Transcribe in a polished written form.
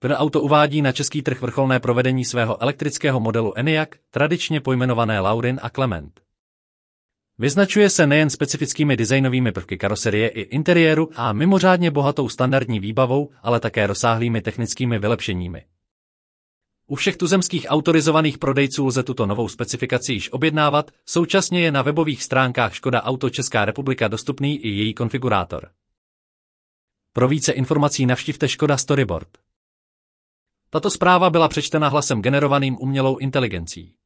Škoda Auto uvádí na český trh vrcholné provedení svého elektrického modelu Enyaq, tradičně pojmenované Laurin a Clement. Vyznačuje se nejen specifickými designovými prvky karoserie i interiéru a mimořádně bohatou standardní výbavou, ale také rozsáhlými technickými vylepšeními. U všech tuzemských autorizovaných prodejců lze tuto novou specifikaci již objednávat, současně je na webových stránkách Škoda Auto Česká republika dostupný i její konfigurátor. Pro více informací navštivte Škoda Storyboard. Tato zpráva byla přečtena hlasem generovaným umělou inteligencí.